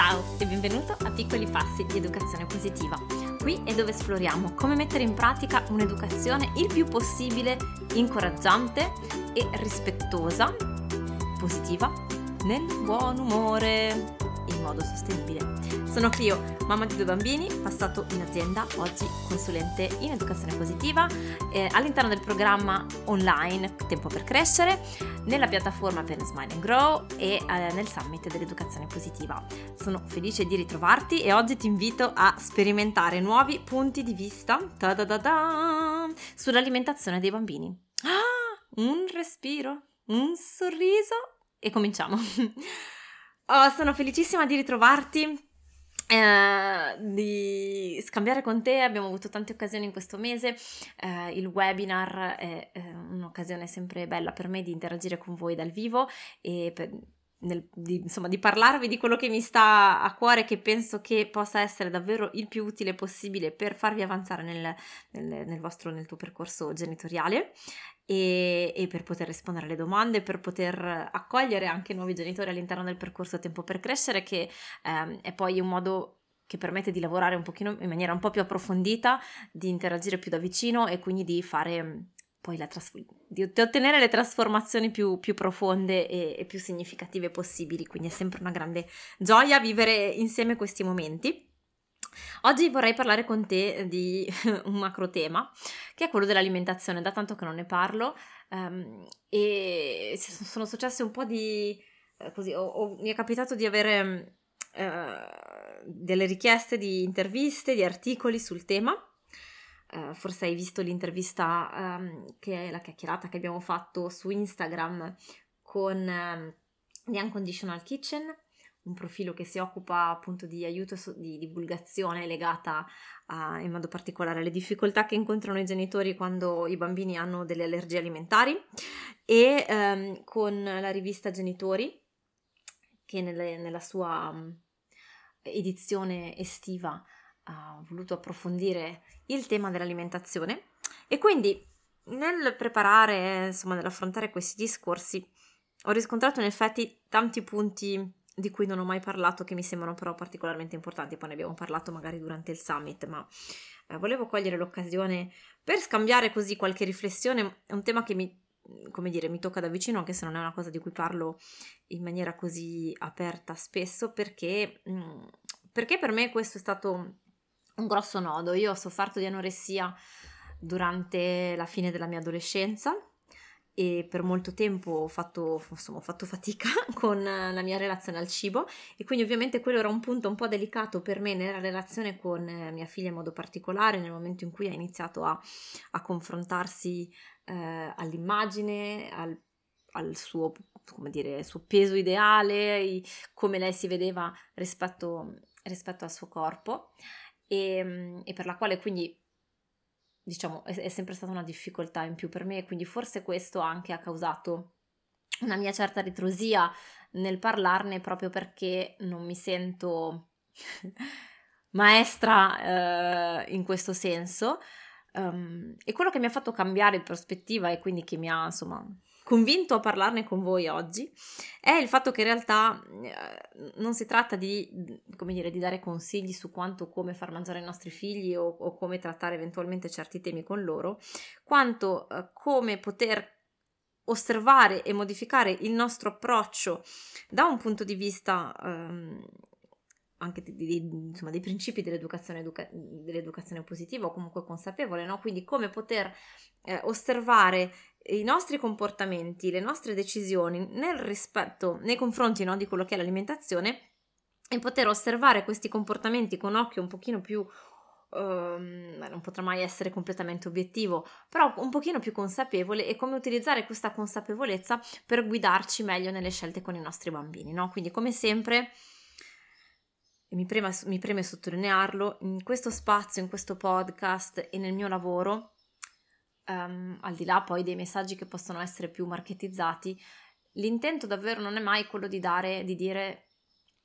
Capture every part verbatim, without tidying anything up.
Ciao e benvenuto a Piccoli Passi di Educazione Positiva. Qui è dove esploriamo come mettere in pratica un'educazione il più possibile incoraggiante e rispettosa, positiva, nel buon umore e in modo sostenibile. Sono Clio, mamma di due bambini, passato in azienda, oggi consulente in educazione positiva eh, all'interno del programma online Tempo per Crescere, nella piattaforma per Smile and Grow e eh, nel summit dell'educazione positiva. Sono felice di ritrovarti e oggi ti invito a sperimentare nuovi punti di vista sull'alimentazione dei bambini. Ah, un respiro, un sorriso e cominciamo. Oh, sono felicissima di ritrovarti. Eh, di scambiare con te, abbiamo avuto tante occasioni in questo mese, eh, il webinar è eh, un'occasione sempre bella per me di interagire con voi dal vivo e per, nel, di, insomma di parlarvi di quello che mi sta a cuore, che penso che possa essere davvero il più utile possibile per farvi avanzare nel, nel, nel vostro nel tuo percorso genitoriale e, e per poter rispondere alle domande, per poter accogliere anche nuovi genitori all'interno del percorso Tempo per Crescere, che ehm, è poi un modo che permette di lavorare un pochino in maniera un po' più approfondita, di interagire più da vicino e quindi di fare poi la trasf- di ottenere le trasformazioni più, più profonde e, e più significative possibili. Quindi è sempre una grande gioia vivere insieme questi momenti. Oggi vorrei parlare con te di un macro tema, che è quello dell'alimentazione, da tanto che non ne parlo, um, e sono successe un po' di così, o, o, mi è capitato di avere uh, delle richieste di interviste, di articoli sul tema. Uh, forse hai visto l'intervista, um, che è la chiacchierata che abbiamo fatto su Instagram con um, The Unconditional Kitchen, un profilo che si occupa appunto di aiuto di divulgazione legata a, in modo particolare alle difficoltà che incontrano i genitori quando i bambini hanno delle allergie alimentari, e ehm, con la rivista Genitori, che nelle, nella sua um, edizione estiva ha voluto approfondire il tema dell'alimentazione. E quindi nel preparare, insomma nell'affrontare questi discorsi, ho riscontrato in effetti tanti punti di cui non ho mai parlato, che mi sembrano però particolarmente importanti. Poi ne abbiamo parlato magari durante il summit, ma volevo cogliere l'occasione per scambiare così qualche riflessione. È un tema che mi, come dire, mi tocca da vicino, anche se non è una cosa di cui parlo in maniera così aperta spesso, perché, perché per me questo è stato un grosso nodo. Io ho sofferto di anoressia durante la fine della mia adolescenza, e per molto tempo ho fatto, insomma, ho fatto fatica con la mia relazione al cibo, e quindi ovviamente quello era un punto un po' delicato per me nella relazione con mia figlia in modo particolare, nel momento in cui ha iniziato a, a confrontarsi eh, all'immagine, al, al suo, come dire, suo peso ideale, come lei si vedeva rispetto, rispetto al suo corpo, e, e per la quale quindi diciamo, è, è sempre stata una difficoltà in più per me, quindi forse questo anche ha causato una mia certa ritrosia nel parlarne, proprio perché non mi sento maestra eh, in questo senso. Um, e quello che mi ha fatto cambiare prospettiva, e quindi che mi ha, insomma, convinto a parlarne con voi oggi, è il fatto che in realtà eh, non si tratta di, come dire, di dare consigli su quanto, come far mangiare i nostri figli o, o come trattare eventualmente certi temi con loro, quanto eh, come poter osservare e modificare il nostro approccio da un punto di vista ehm, anche di, di, insomma, dei principi dell'educazione, educa- dell'educazione positiva, o comunque consapevole, no? Quindi come poter eh, osservare i nostri comportamenti, le nostre decisioni nel rispetto, nei confronti, no, di quello che è l'alimentazione, e poter osservare questi comportamenti con occhio un pochino più, ehm, non potrà mai essere completamente obiettivo, però un pochino più consapevole, e come utilizzare questa consapevolezza per guidarci meglio nelle scelte con i nostri bambini, no? Quindi come sempre, e mi preme, mi preme sottolinearlo, in questo spazio, in questo podcast e nel mio lavoro, um, al di là poi dei messaggi che possono essere più marketizzati, l'intento davvero non è mai quello di dare, di dire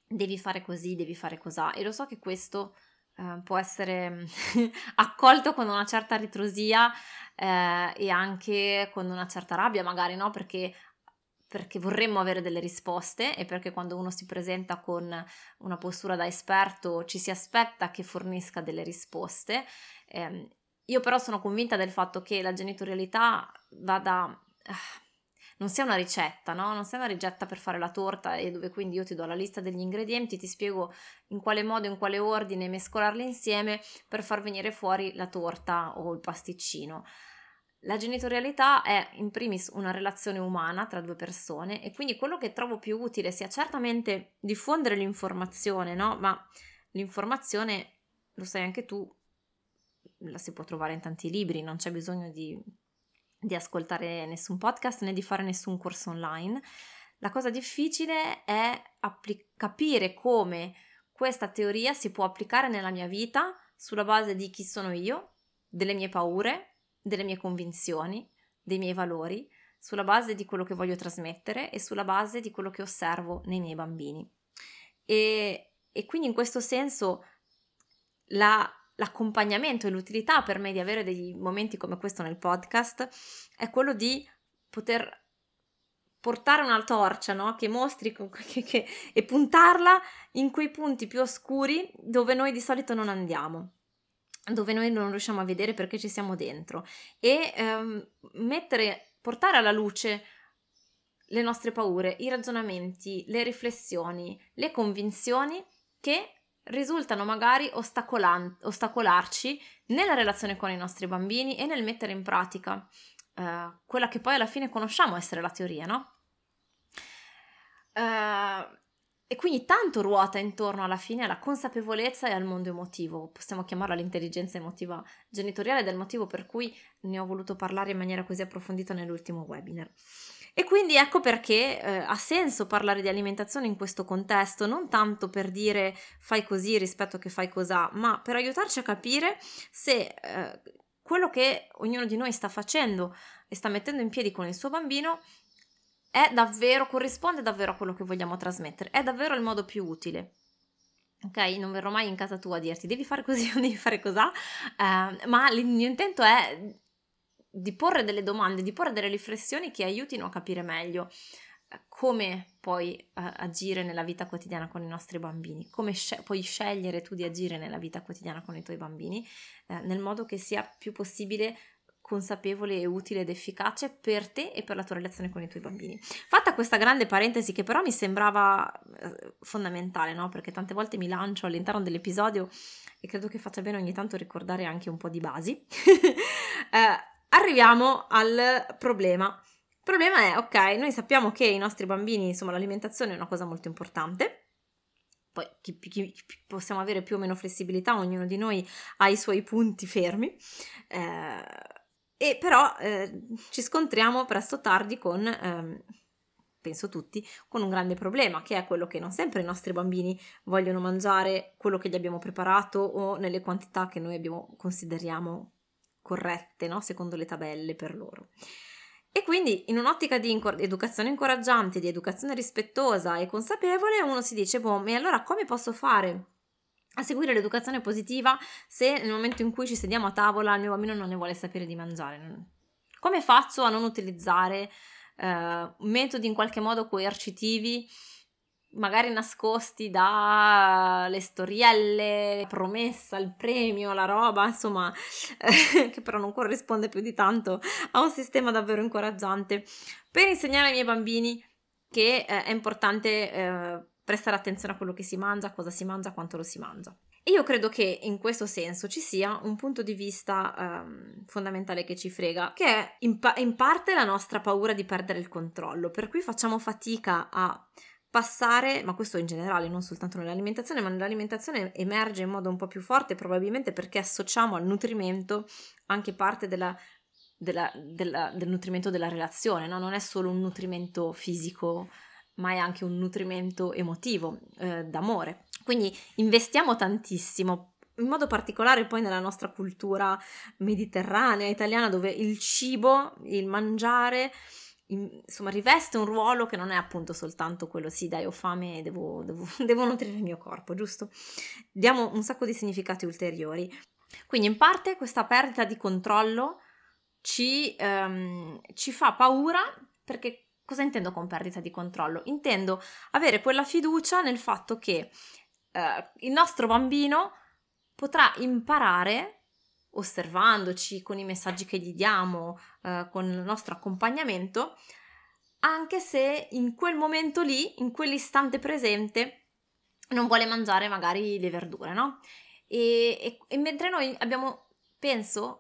devi fare così, devi fare cosà, e lo so che questo uh, può essere accolto con una certa ritrosia uh, e anche con una certa rabbia magari, no? Perché perché vorremmo avere delle risposte e perché quando uno si presenta con una postura da esperto ci si aspetta che fornisca delle risposte. Eh, io però sono convinta del fatto che la genitorialità vada... non sia una ricetta, no? Non sia una ricetta per fare la torta e dove quindi io ti do la lista degli ingredienti, ti spiego in quale modo, in quale ordine mescolarli insieme per far venire fuori la torta o il pasticcino. La genitorialità è in primis una relazione umana tra due persone e quindi quello che trovo più utile sia certamente diffondere l'informazione, no? Ma l'informazione, lo sai anche tu, la si può trovare in tanti libri, non c'è bisogno di, di ascoltare nessun podcast né di fare nessun corso online. La cosa difficile è appli- capire come questa teoria si può applicare nella mia vita sulla base di chi sono io, delle mie paure, delle mie convinzioni, dei miei valori, sulla base di quello che voglio trasmettere e sulla base di quello che osservo nei miei bambini. E, e quindi in questo senso la, l'accompagnamento e l'utilità per me di avere dei momenti come questo nel podcast è quello di poter portare una torcia, no? Che mostri che, che, e puntarla in quei punti più oscuri dove noi di solito non andiamo, dove noi non riusciamo a vedere perché ci siamo dentro, e ehm, mettere, portare alla luce le nostre paure, i ragionamenti, le riflessioni, le convinzioni che risultano magari ostacolan- ostacolarci nella relazione con i nostri bambini e nel mettere in pratica eh, quella che poi alla fine conosciamo essere la teoria, no? Uh, E quindi tanto ruota intorno alla fine alla consapevolezza e al mondo emotivo, possiamo chiamarla l'intelligenza emotiva genitoriale, ed è il motivo per cui ne ho voluto parlare in maniera così approfondita nell'ultimo webinar. E quindi ecco perché eh, ha senso parlare di alimentazione in questo contesto, non tanto per dire fai così rispetto che fai cosà, ma per aiutarci a capire se eh, quello che ognuno di noi sta facendo e sta mettendo in piedi con il suo bambino è davvero, corrisponde davvero a quello che vogliamo trasmettere, è davvero il modo più utile. Ok, non verrò mai in casa tua a dirti devi fare così o devi fare cos'ha, eh, ma il mio intento è di porre delle domande, di porre delle riflessioni che aiutino a capire meglio come poi eh, agire nella vita quotidiana con i nostri bambini, come sce- puoi scegliere tu di agire nella vita quotidiana con i tuoi bambini, eh, nel modo che sia più possibile consapevole e utile ed efficace per te e per la tua relazione con i tuoi bambini. Fatta questa grande parentesi che però mi sembrava fondamentale, no? Perché tante volte mi lancio all'interno dell'episodio e credo che faccia bene ogni tanto ricordare anche un po' di basi. eh, arriviamo al problema. Il problema è, ok, noi sappiamo che i nostri bambini, insomma, l'alimentazione è una cosa molto importante. Poi chi, chi, possiamo avere più o meno flessibilità, ognuno di noi ha i suoi punti fermi. Eh, E però eh, ci scontriamo presto o tardi con, ehm, penso tutti, con un grande problema, che è quello che non sempre i nostri bambini vogliono mangiare quello che gli abbiamo preparato o nelle quantità che noi abbiamo, consideriamo corrette, no? Secondo le tabelle per loro. E quindi in un'ottica di incor- educazione incoraggiante, di educazione rispettosa e consapevole, uno si dice, boh, ma allora come posso fare a seguire l'educazione positiva se nel momento in cui ci sediamo a tavola il mio bambino non ne vuole sapere di mangiare? Come faccio a non utilizzare eh, metodi in qualche modo coercitivi, magari nascosti dalle storielle, la promessa, il premio, la roba, insomma, eh, che però non corrisponde più di tanto a un sistema davvero incoraggiante, per insegnare ai miei bambini che eh, è importante eh, prestare attenzione a quello che si mangia, a cosa si mangia, a quanto lo si mangia. E io credo che in questo senso ci sia un punto di vista eh, fondamentale che ci frega, che è in, pa- in parte la nostra paura di perdere il controllo, per cui facciamo fatica a passare, ma questo in generale, non soltanto nell'alimentazione, ma nell'alimentazione emerge in modo un po' più forte, probabilmente perché associamo al nutrimento anche parte della della, della del nutrimento della relazione, no? Non è solo un nutrimento fisico, ma è anche un nutrimento emotivo, eh, d'amore. Quindi investiamo tantissimo, in modo particolare poi nella nostra cultura mediterranea, italiana, dove il cibo, il mangiare, in, insomma, riveste un ruolo che non è appunto soltanto quello, sì dai ho fame e devo, devo, devo nutrire il mio corpo, giusto? Diamo un sacco di significati ulteriori. Quindi in parte questa perdita di controllo ci, ehm, ci fa paura perché Cosa intendo con perdita di controllo? Intendo avere quella fiducia nel fatto che eh, il nostro bambino potrà imparare, osservandoci, con i messaggi che gli diamo, eh, con il nostro accompagnamento, anche se in quel momento lì, in quell'istante presente, non vuole mangiare magari le verdure, no? E, e, e mentre noi abbiamo, penso,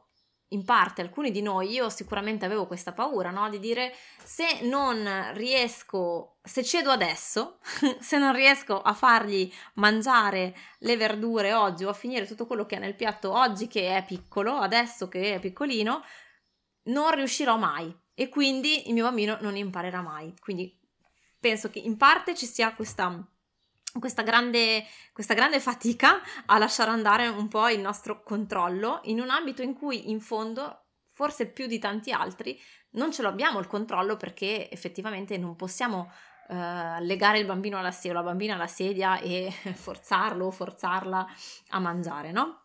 in parte alcuni di noi, io sicuramente avevo questa paura, no? Di dire, se non riesco, se cedo adesso, se non riesco a fargli mangiare le verdure oggi o a finire tutto quello che è nel piatto oggi che è piccolo, adesso che è piccolino, non riuscirò mai. E quindi il mio bambino non imparerà mai. Quindi penso che in parte ci sia questa, questa, grande, questa grande fatica a lasciare andare un po' il nostro controllo in un ambito in cui in fondo, forse più di tanti altri, non ce l'abbiamo il controllo, perché effettivamente non possiamo eh, legare il bambino alla sedia o la bambina alla sedia e forzarlo o forzarla a mangiare, no?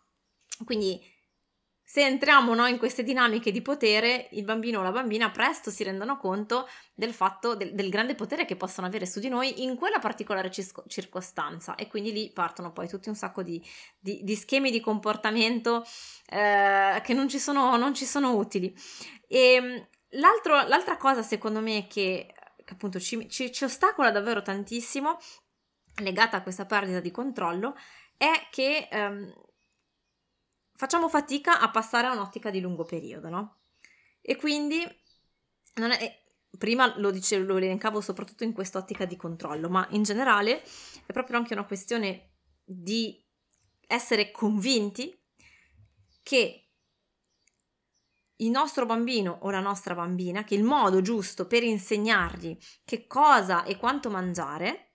Quindi se entriamo noi in queste dinamiche di potere, il bambino o la bambina presto si rendono conto del fatto del, del grande potere che possono avere su di noi in quella particolare circostanza, e quindi lì partono poi tutti un sacco di, di, di schemi di comportamento eh, che non ci sono, non ci sono utili. E l'altro, l'altra cosa secondo me che, che appunto ci, ci, ci ostacola davvero tantissimo, legata a questa perdita di controllo, è che ehm, facciamo fatica a passare a un'ottica di lungo periodo, no? E quindi, non è, prima lo, dicevo, lo elencavo soprattutto in quest'ottica di controllo, ma in generale è proprio anche una questione di essere convinti che il nostro bambino o la nostra bambina, che il modo giusto per insegnargli che cosa e quanto mangiare,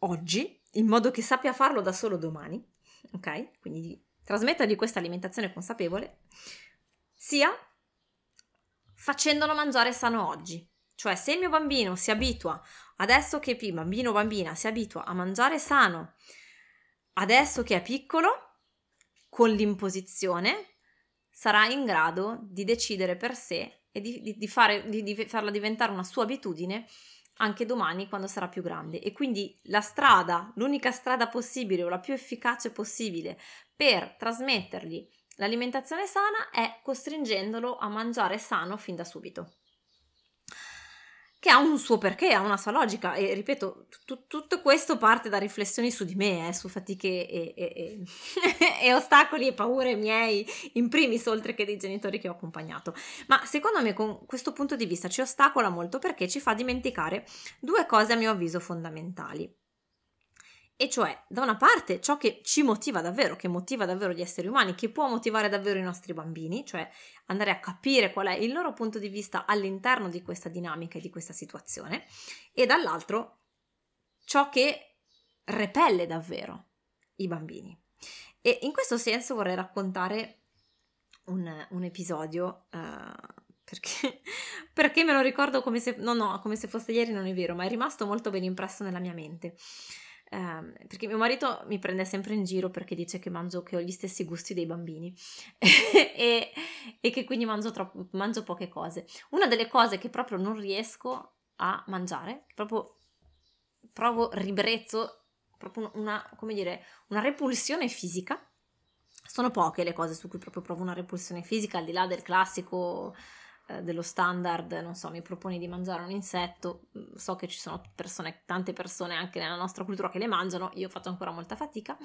oggi, in modo che sappia farlo da solo domani, ok? Quindi trasmettergli questa alimentazione consapevole, sia facendolo mangiare sano oggi. Cioè, se il mio bambino si abitua, adesso che il bambino o bambina si abitua a mangiare sano, adesso che è piccolo, con l'imposizione, sarà in grado di decidere per sé e di, di, di, fare, di, di farla diventare una sua abitudine anche domani quando sarà più grande. E quindi la strada, l'unica strada possibile o la più efficace possibile per trasmettergli l'alimentazione sana è costringendolo a mangiare sano fin da subito, che ha un suo perché, ha una sua logica, e ripeto, t- tutto questo parte da riflessioni su di me, eh, su fatiche e, e, e, e ostacoli e paure miei in primis, oltre che dei genitori che ho accompagnato. Ma secondo me con questo punto di vista ci ostacola molto, perché ci fa dimenticare due cose a mio avviso fondamentali, e cioè, da una parte, ciò che ci motiva davvero, che motiva davvero gli esseri umani, che può motivare davvero i nostri bambini, cioè andare a capire qual è il loro punto di vista all'interno di questa dinamica e di questa situazione, e dall'altro ciò che repelle davvero i bambini. E in questo senso vorrei raccontare un, un episodio uh, Perché, perché me lo ricordo come se, no, no, come se fosse ieri, non è vero, ma è rimasto molto ben impresso nella mia mente. Um, perché mio marito mi prende sempre in giro perché dice che mangio, che ho gli stessi gusti dei bambini e, e che quindi mangio, troppo, mangio poche cose. Una delle cose che proprio non riesco a mangiare, che proprio provo ribrezzo, proprio una, come dire, una repulsione fisica, sono poche le cose su cui proprio provo una repulsione fisica, al di là del classico, dello standard, non so, mi proponi di mangiare un insetto, so che ci sono persone, tante persone anche nella nostra cultura che le mangiano, io faccio ancora molta fatica,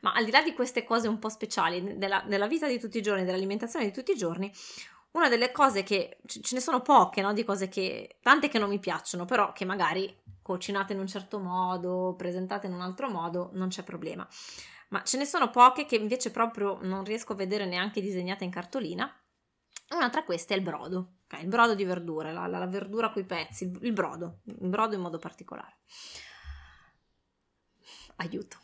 ma al di là di queste cose un po' speciali della, della vita di tutti i giorni, dell'alimentazione di tutti i giorni, una delle cose che, ce ne sono poche, no, di cose che, tante che non mi piacciono, però che magari cucinate in un certo modo, presentate in un altro modo, non c'è problema, ma ce ne sono poche che invece proprio non riesco a vedere neanche disegnate in cartolina. Una tra queste è il brodo, okay? Il brodo di verdure, la, la, la verdura coi pezzi, il, il brodo, il brodo in modo particolare. Aiuto.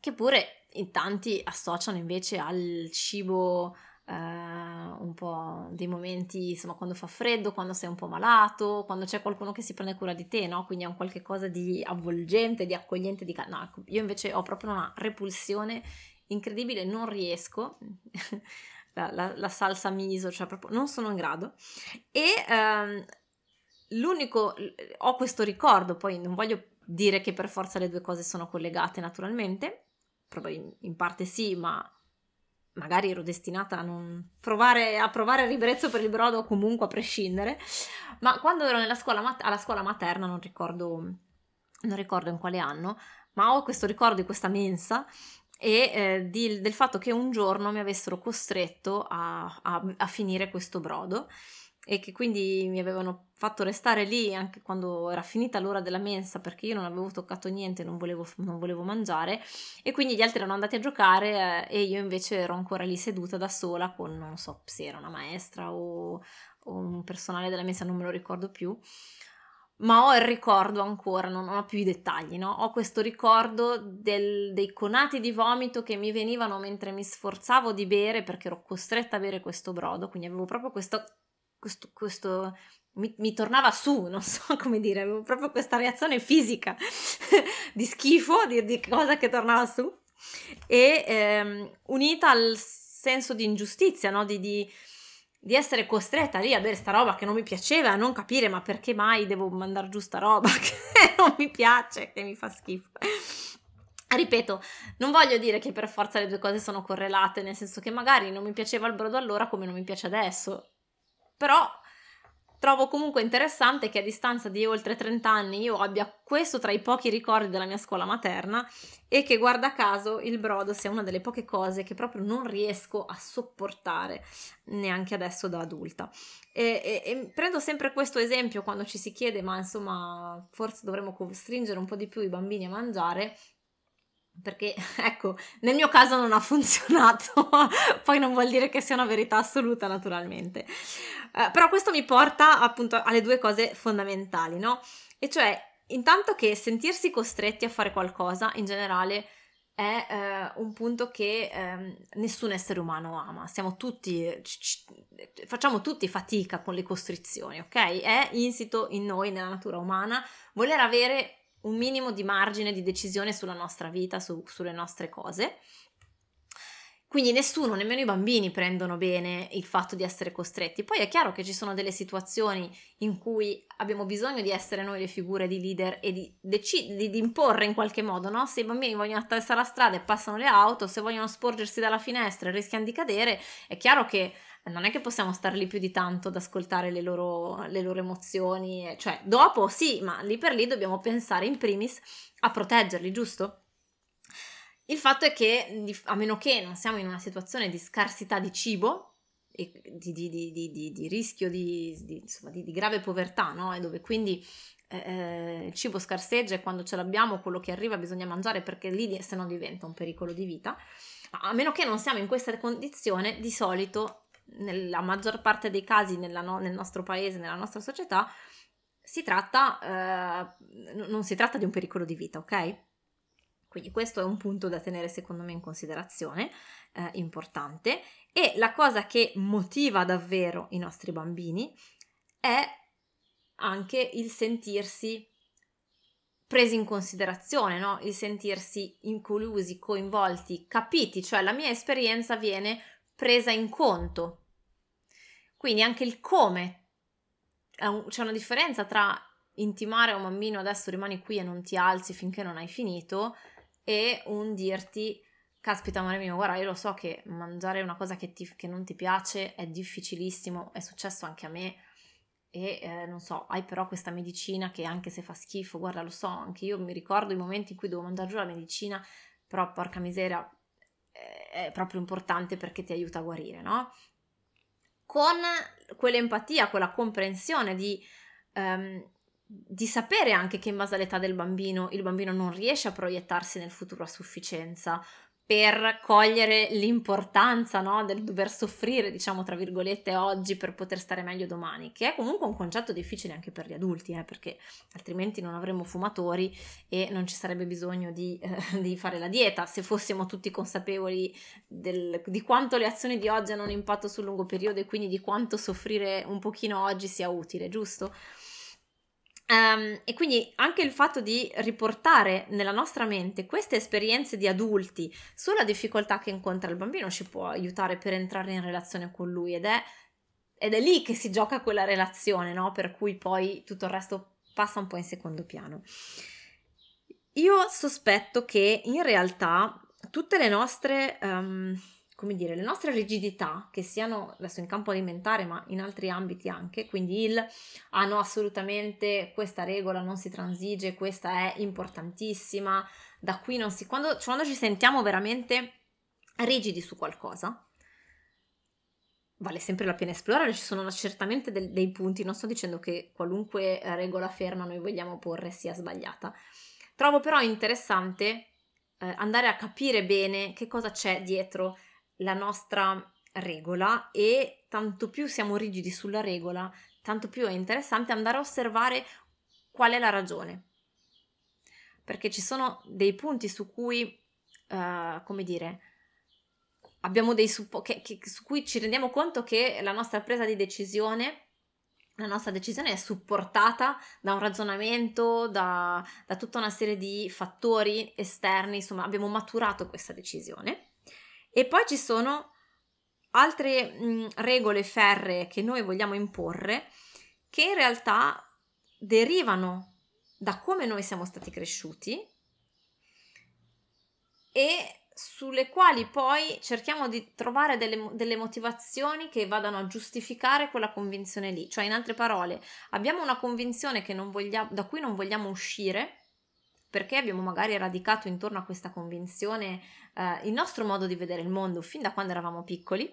Che pure in tanti associano invece al cibo eh, un po' dei momenti, insomma, quando fa freddo, quando sei un po' malato, quando c'è qualcuno che si prende cura di te, no? Quindi è un qualche cosa di avvolgente, di accogliente, di cal- no, io invece ho proprio una repulsione incredibile, non riesco la, la, la salsa miso, cioè proprio non sono in grado. E ehm, l'unico, ho questo ricordo, poi non voglio dire che per forza le due cose sono collegate naturalmente, probabilmente in parte sì, ma magari ero destinata a non provare a provare il ribrezzo per il brodo comunque a prescindere, ma quando ero nella scuola, alla scuola materna, non ricordo, non ricordo in quale anno, ma ho questo ricordo di questa mensa e eh, di, del fatto che un giorno mi avessero costretto a, a, a finire questo brodo e che quindi mi avevano fatto restare lì anche quando era finita l'ora della mensa, perché io non avevo toccato niente, non volevo, non volevo mangiare, e quindi gli altri erano andati a giocare eh, e io invece ero ancora lì seduta da sola con, non so se era una maestra o, o un personale della mensa, non me lo ricordo più, ma ho il ricordo ancora, non ho più i dettagli, no? Ho questo ricordo del, dei conati di vomito che mi venivano mentre mi sforzavo di bere, perché ero costretta a bere questo brodo, quindi avevo proprio questo... Questo, questo mi, mi tornava su, non so come dire, avevo proprio questa reazione fisica di schifo, di, di cosa che tornava su, e ehm, unita al senso di ingiustizia, no? di, di, di essere costretta lì a bere sta roba che non mi piaceva, a non capire ma perché mai devo mandare giù sta roba che non mi piace, che mi fa schifo. Ripeto, non voglio dire che per forza le due cose sono correlate, nel senso che magari non mi piaceva il brodo allora come non mi piace adesso. Però trovo comunque interessante che a distanza di oltre trenta anni io abbia questo tra i pochi ricordi della mia scuola materna e che, guarda caso, il brodo sia una delle poche cose che proprio non riesco a sopportare neanche adesso da adulta. E, e, e prendo sempre questo esempio quando ci si chiede, ma insomma forse dovremmo costringere un po' di più i bambini a mangiare, perché ecco, nel mio caso non ha funzionato, poi non vuol dire che sia una verità assoluta naturalmente, eh, però questo mi porta appunto alle due cose fondamentali, no? E cioè, intanto che sentirsi costretti a fare qualcosa in generale è eh, un punto che eh, nessun essere umano ama, siamo tutti, c- c- facciamo tutti fatica con le costrizioni, ok? È insito in noi, nella natura umana, voler avere un minimo di margine di decisione sulla nostra vita, su, sulle nostre cose. Quindi nessuno, nemmeno i bambini, prendono bene il fatto di essere costretti. Poi è chiaro che ci sono delle situazioni in cui abbiamo bisogno di essere noi le figure di leader e di, deci- di, di imporre in qualche modo, no? Se i bambini vogliono attraversare la strada e passano le auto, se vogliono sporgersi dalla finestra e rischiano di cadere, è chiaro che non è che possiamo stare lì più di tanto ad ascoltare le loro, le loro emozioni, cioè dopo sì, ma lì per lì dobbiamo pensare in primis a proteggerli, giusto? Il fatto è che, a meno che non siamo in una situazione di scarsità di cibo, e di, di, di, di, di, di rischio di, di, insomma, di, di grave povertà, no? E dove quindi eh, il cibo scarseggia e quando ce l'abbiamo quello che arriva bisogna mangiare, perché lì se no diventa un pericolo di vita, a meno che non siamo in questa condizione, di solito nella maggior parte dei casi nella no, nel nostro paese, nella nostra società, si tratta eh, non si tratta di un pericolo di vita, ok? Quindi questo è un punto da tenere secondo me in considerazione, eh, importante, e la cosa che motiva davvero i nostri bambini è anche il sentirsi presi in considerazione, no? Il sentirsi inclusi, coinvolti, capiti, cioè la mia esperienza viene presa in conto. Quindi anche il come, c'è una differenza tra intimare a un bambino adesso rimani qui e non ti alzi finché non hai finito, e un dirti caspita amore mio, guarda, io lo so che mangiare una cosa che, ti, che non ti piace è difficilissimo, è successo anche a me, e eh, non so, hai però questa medicina che anche se fa schifo, guarda, lo so, anche io mi ricordo i momenti in cui dovevo mangiare giù la medicina, però porca miseria, è proprio importante perché ti aiuta a guarire, no? Con quell'empatia, quella comprensione di, um, di sapere anche che in base all'età del bambino il bambino non riesce a proiettarsi nel futuro a sufficienza per cogliere l'importanza, no, del dover soffrire, diciamo tra virgolette, oggi per poter stare meglio domani, che è comunque un concetto difficile anche per gli adulti, eh, perché altrimenti non avremmo fumatori e non ci sarebbe bisogno di, eh, di fare la dieta, se fossimo tutti consapevoli del, di quanto le azioni di oggi hanno un impatto sul lungo periodo e quindi di quanto soffrire un pochino oggi sia utile, giusto? Um, e quindi anche il fatto di riportare nella nostra mente queste esperienze di adulti sulla difficoltà che incontra il bambino ci può aiutare per entrare in relazione con lui, ed è, ed è lì che si gioca quella relazione, no? Per cui poi tutto il resto passa un po' in secondo piano. Io sospetto che in realtà tutte le nostre, um, come dire, le nostre rigidità, che siano adesso in campo alimentare ma in altri ambiti anche, quindi il ah no, assolutamente questa regola non si transige, questa è importantissima, da qui non si... Quando, quando ci sentiamo veramente rigidi su qualcosa, vale sempre la pena esplorare, ci sono certamente del, dei punti, non sto dicendo che qualunque regola ferma noi vogliamo porre sia sbagliata, trovo però interessante eh, andare a capire bene che cosa c'è dietro la nostra regola, e tanto più siamo rigidi sulla regola, tanto più è interessante andare a osservare qual è la ragione, perché ci sono dei punti su cui uh, come dire abbiamo dei suppo- che, che, su cui ci rendiamo conto che la nostra presa di decisione la nostra decisione è supportata da un ragionamento, da, da tutta una serie di fattori esterni, insomma abbiamo maturato questa decisione. E poi ci sono altre mh, regole ferree che noi vogliamo imporre, che in realtà derivano da come noi siamo stati cresciuti e sulle quali poi cerchiamo di trovare delle, delle motivazioni che vadano a giustificare quella convinzione lì. Cioè, in altre parole, abbiamo una convinzione che non vogliamo, da cui non vogliamo uscire, perché abbiamo magari radicato intorno a questa convinzione eh, il nostro modo di vedere il mondo fin da quando eravamo piccoli,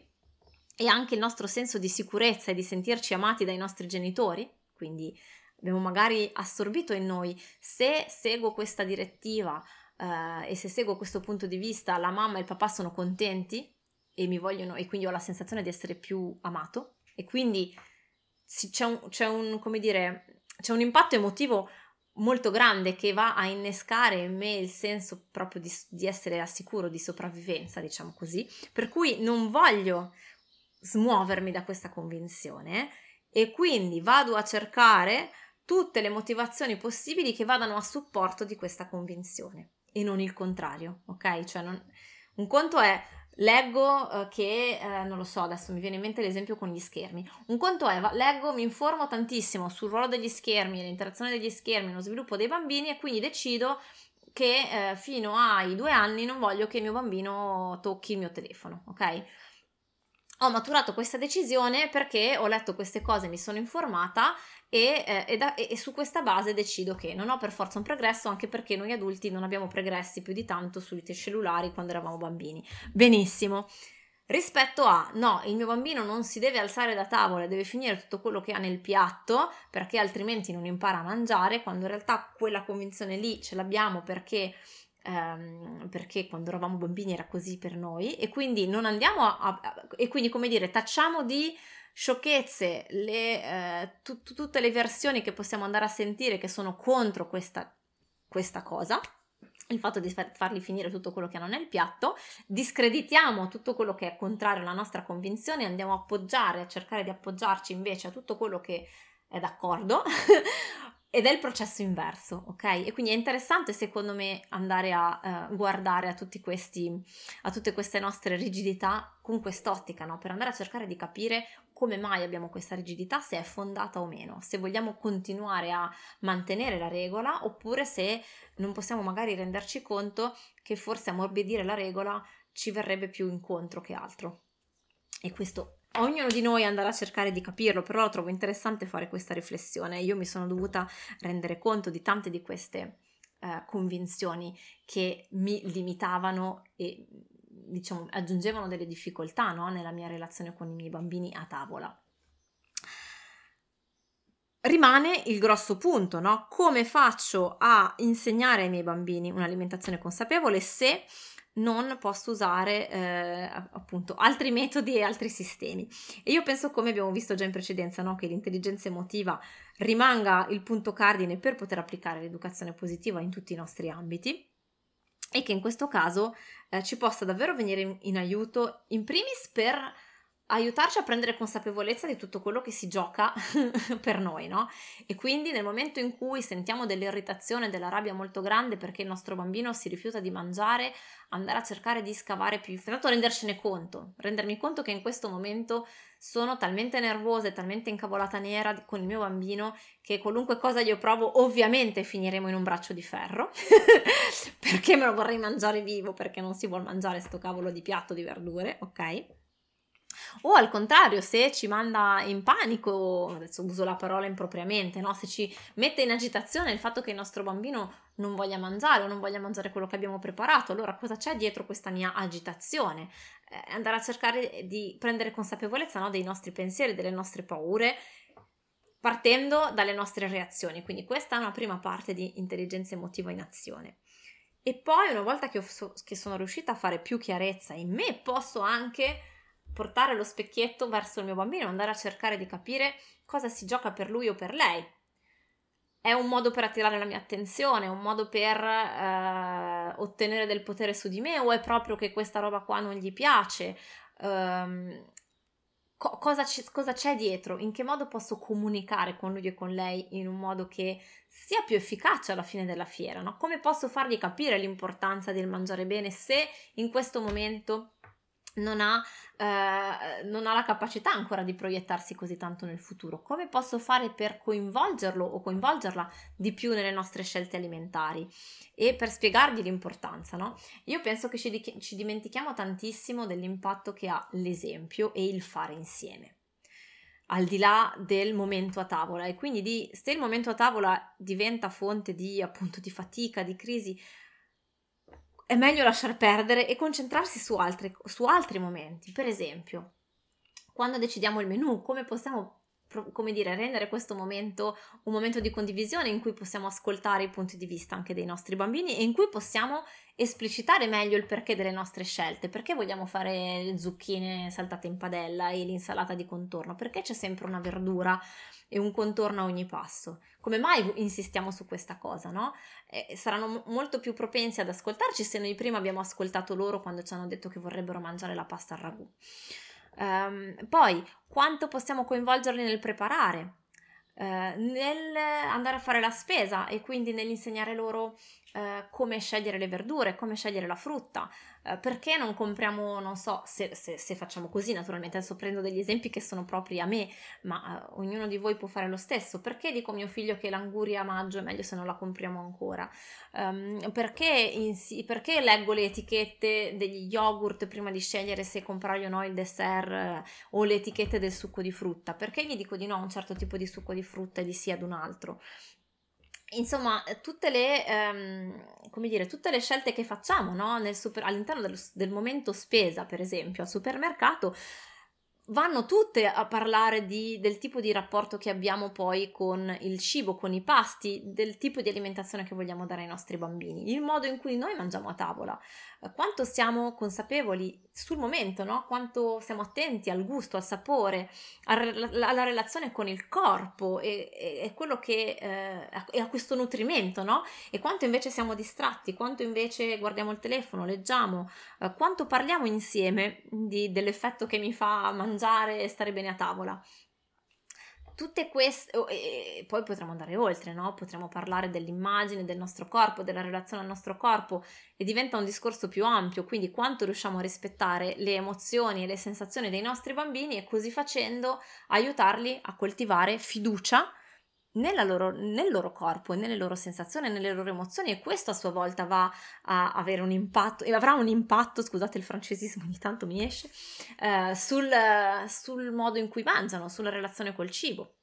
e anche il nostro senso di sicurezza e di sentirci amati dai nostri genitori. Quindi abbiamo magari assorbito in noi: se seguo questa direttiva eh, e se seguo questo punto di vista, la mamma e il papà sono contenti e mi vogliono, e quindi ho la sensazione di essere più amato, e quindi c'è un, c'è un, come dire, c'è un impatto emotivo molto grande che va a innescare in me il senso proprio di, di essere al sicuro, di sopravvivenza, diciamo così, per cui non voglio smuovermi da questa convinzione, e quindi vado a cercare tutte le motivazioni possibili che vadano a supporto di questa convinzione e non il contrario, ok? Cioè non, un conto è leggo che, eh, non lo so, adesso mi viene in mente l'esempio con gli schermi, un conto è, leggo, mi informo tantissimo sul ruolo degli schermi, l'interazione degli schermi, lo sviluppo dei bambini, e quindi decido che eh, fino ai due anni non voglio che mio bambino tocchi il mio telefono, ok? Ho maturato questa decisione perché ho letto queste cose, mi sono informata e, eh, e, da, e, e su questa base decido che non ho per forza un pregresso, anche perché noi adulti non abbiamo pregressi più di tanto sui cellulari quando eravamo bambini. Benissimo. Rispetto a no, il mio bambino non si deve alzare da tavola, deve finire tutto quello che ha nel piatto perché altrimenti non impara a mangiare, quando in realtà quella convinzione lì ce l'abbiamo perché... perché quando eravamo bambini era così per noi, e quindi non andiamo a, a, a e quindi, come dire, tacciamo di sciocchezze le, eh, tu, tu, tutte le versioni che possiamo andare a sentire che sono contro questa, questa cosa, il fatto di far, farli finire tutto quello che hanno nel piatto, discreditiamo tutto quello che è contrario alla nostra convinzione e andiamo a appoggiare, a cercare di appoggiarci invece a tutto quello che è d'accordo. Ed è il processo inverso, ok? E quindi è interessante, secondo me, andare a eh, guardare a tutti questi, a tutte queste nostre rigidità con quest'ottica, no? Per andare a cercare di capire come mai abbiamo questa rigidità, se è fondata o meno, se vogliamo continuare a mantenere la regola oppure se non possiamo magari renderci conto che forse ammorbidire la regola ci verrebbe più incontro che altro. E questo ognuno di noi andrà a cercare di capirlo, però lo trovo interessante fare questa riflessione. Io mi sono dovuta rendere conto di tante di queste eh, convinzioni che mi limitavano e, diciamo, aggiungevano delle difficoltà, no? Nella mia relazione con i miei bambini a tavola. Rimane il grosso punto, no? Come faccio a insegnare ai miei bambini un'alimentazione consapevole se non posso usare eh, appunto altri metodi e altri sistemi? E io penso, come abbiamo visto già in precedenza, no? Che l'intelligenza emotiva rimanga il punto cardine per poter applicare l'educazione positiva in tutti i nostri ambiti, e che in questo caso eh, ci possa davvero venire in, in aiuto in primis per aiutarci a prendere consapevolezza di tutto quello che si gioca per noi, no? E quindi nel momento in cui sentiamo dell'irritazione, della rabbia molto grande perché il nostro bambino si rifiuta di mangiare, andare a cercare di scavare più, intanto rendercene conto, rendermi conto che in questo momento sono talmente nervosa e talmente incavolata nera con il mio bambino che qualunque cosa io provo ovviamente finiremo in un braccio di ferro perché me lo vorrei mangiare vivo, perché non si vuol mangiare sto cavolo di piatto di verdure, ok? O al contrario, se ci manda in panico, adesso uso la parola impropriamente, no? Se ci mette in agitazione il fatto che il nostro bambino non voglia mangiare o non voglia mangiare quello che abbiamo preparato, allora cosa c'è dietro questa mia agitazione? Eh, andare a cercare di prendere consapevolezza, no? Dei nostri pensieri, delle nostre paure, partendo dalle nostre reazioni. Quindi questa è una prima parte di intelligenza emotiva in azione. E poi, una volta che, ho, che sono riuscita a fare più chiarezza in me, posso anche portare lo specchietto verso il mio bambino, andare a cercare di capire cosa si gioca per lui o per lei. È un modo per attirare la mia attenzione, è un modo per eh, ottenere del potere su di me, o è proprio che questa roba qua non gli piace? Um, co- cosa, c- cosa c'è dietro? In che modo posso comunicare con lui e con lei in un modo che sia più efficace alla fine della fiera, no? Come posso fargli capire l'importanza del mangiare bene se in questo momento Non ha, eh, non ha la capacità ancora di proiettarsi così tanto nel futuro? Come posso fare per coinvolgerlo o coinvolgerla di più nelle nostre scelte alimentari e per spiegargli l'importanza, no? Io penso che ci, ci dimentichiamo tantissimo dell'impatto che ha l'esempio e il fare insieme, al di là del momento a tavola. E quindi di, se il momento a tavola diventa fonte di, appunto, di fatica, di crisi, è meglio lasciar perdere e concentrarsi su altri, su altri momenti. Per esempio, quando decidiamo il menù, come possiamo, come dire, rendere questo momento un momento di condivisione in cui possiamo ascoltare i punti di vista anche dei nostri bambini e in cui possiamo esplicitare meglio il perché delle nostre scelte. Perché vogliamo fare le zucchine saltate in padella e l'insalata di contorno? Perché c'è sempre una verdura e un contorno a ogni passo? Come mai insistiamo su questa cosa, no? Eh, saranno m- molto più propensi ad ascoltarci se noi prima abbiamo ascoltato loro quando ci hanno detto che vorrebbero mangiare la pasta al ragù. Um, poi quanto possiamo coinvolgerli nel preparare, uh, nel andare a fare la spesa e quindi nell'insegnare loro uh, come scegliere le verdure, come scegliere la frutta, uh, perché non compriamo, non so, se, se, se facciamo così naturalmente, adesso prendo degli esempi che sono propri a me, ma uh, ognuno di voi può fare lo stesso. Perché dico a mio figlio che l'anguria a maggio è meglio se non la compriamo ancora? Um, perché, in, perché leggo le etichette degli yogurt prima di scegliere se comprargli o no il dessert, uh, o le etichette del succo di frutta? Perché gli dico di no a un certo tipo di succo di frutta e di sì ad un altro? Insomma, tutte le, ehm, come dire, tutte le scelte che facciamo, no? Nel super, all'interno del, del momento spesa, per esempio, al supermercato, vanno tutte a parlare di, del tipo di rapporto che abbiamo poi con il cibo, con i pasti, del tipo di alimentazione che vogliamo dare ai nostri bambini, il modo in cui noi mangiamo a tavola, quanto siamo consapevoli sul momento, no? Quanto siamo attenti al gusto, al sapore, alla relazione con il corpo e, e, e quello che eh, e a questo nutrimento, no? E quanto invece siamo distratti, quanto invece guardiamo il telefono, leggiamo, eh, quanto parliamo insieme di, dell'effetto che mi fa mangiare e stare bene a tavola. Tutte queste, e poi potremmo andare oltre, no? Potremmo parlare dell'immagine, del nostro corpo, della relazione al nostro corpo, e diventa un discorso più ampio, quindi quanto riusciamo a rispettare le emozioni e le sensazioni dei nostri bambini e così facendo aiutarli a coltivare fiducia nella loro, nel loro corpo e nelle loro sensazioni, nelle loro emozioni, e questo a sua volta va a avere un impatto, e avrà un impatto, scusate il francesismo ogni tanto mi esce, eh, sul, sul modo in cui mangiano, sulla relazione col cibo,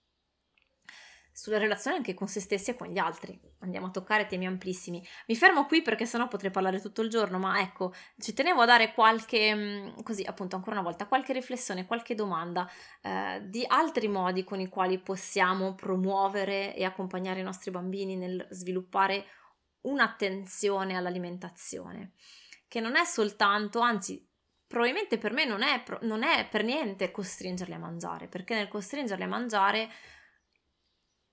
sulla relazione anche con se stessi e con gli altri. Andiamo a toccare temi amplissimi. Mi fermo qui perché sennò potrei parlare tutto il giorno, ma ecco, ci tenevo a dare qualche, così appunto ancora una volta, qualche riflessione, qualche domanda eh, di altri modi con i quali possiamo promuovere e accompagnare i nostri bambini nel sviluppare un'attenzione all'alimentazione, che non è soltanto, anzi probabilmente per me non è, non è per niente costringerli a mangiare, perché nel costringerli a mangiare,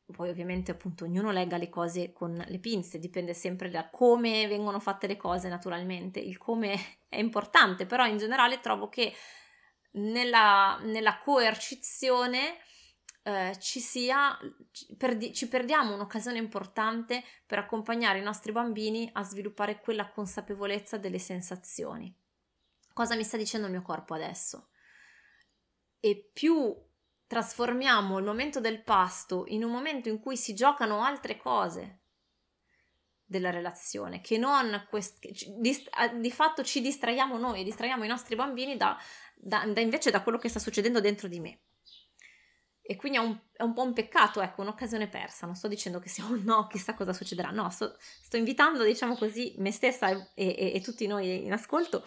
poi ovviamente appunto ognuno lega le cose con le pinze, dipende sempre da come vengono fatte le cose naturalmente, il come è importante, però in generale trovo che nella, nella coercizione eh, ci sia, ci, perdi, ci perdiamo un'occasione importante per accompagnare i nostri bambini a sviluppare quella consapevolezza delle sensazioni. Cosa mi sta dicendo il mio corpo adesso? E più trasformiamo il momento del pasto in un momento in cui si giocano altre cose della relazione, che non quest- di, di fatto ci distraiamo noi, distraiamo i nostri bambini da, da, da invece da quello che sta succedendo dentro di me. E quindi è un, è un po' un peccato, ecco, un'occasione persa. Non sto dicendo che se oh no, chissà cosa succederà, no, sto, sto invitando, diciamo così, me stessa e, e, e tutti noi in ascolto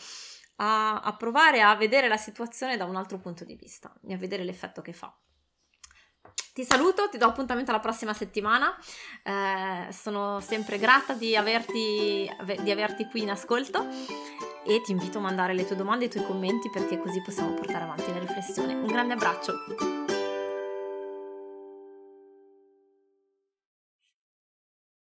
A, a provare a vedere la situazione da un altro punto di vista e a vedere l'effetto che fa. Ti saluto, ti do appuntamento alla prossima settimana, eh, sono sempre grata di averti, di averti qui in ascolto e ti invito a mandare le tue domande e i tuoi commenti, perché così possiamo portare avanti la riflessione. Un grande abbraccio!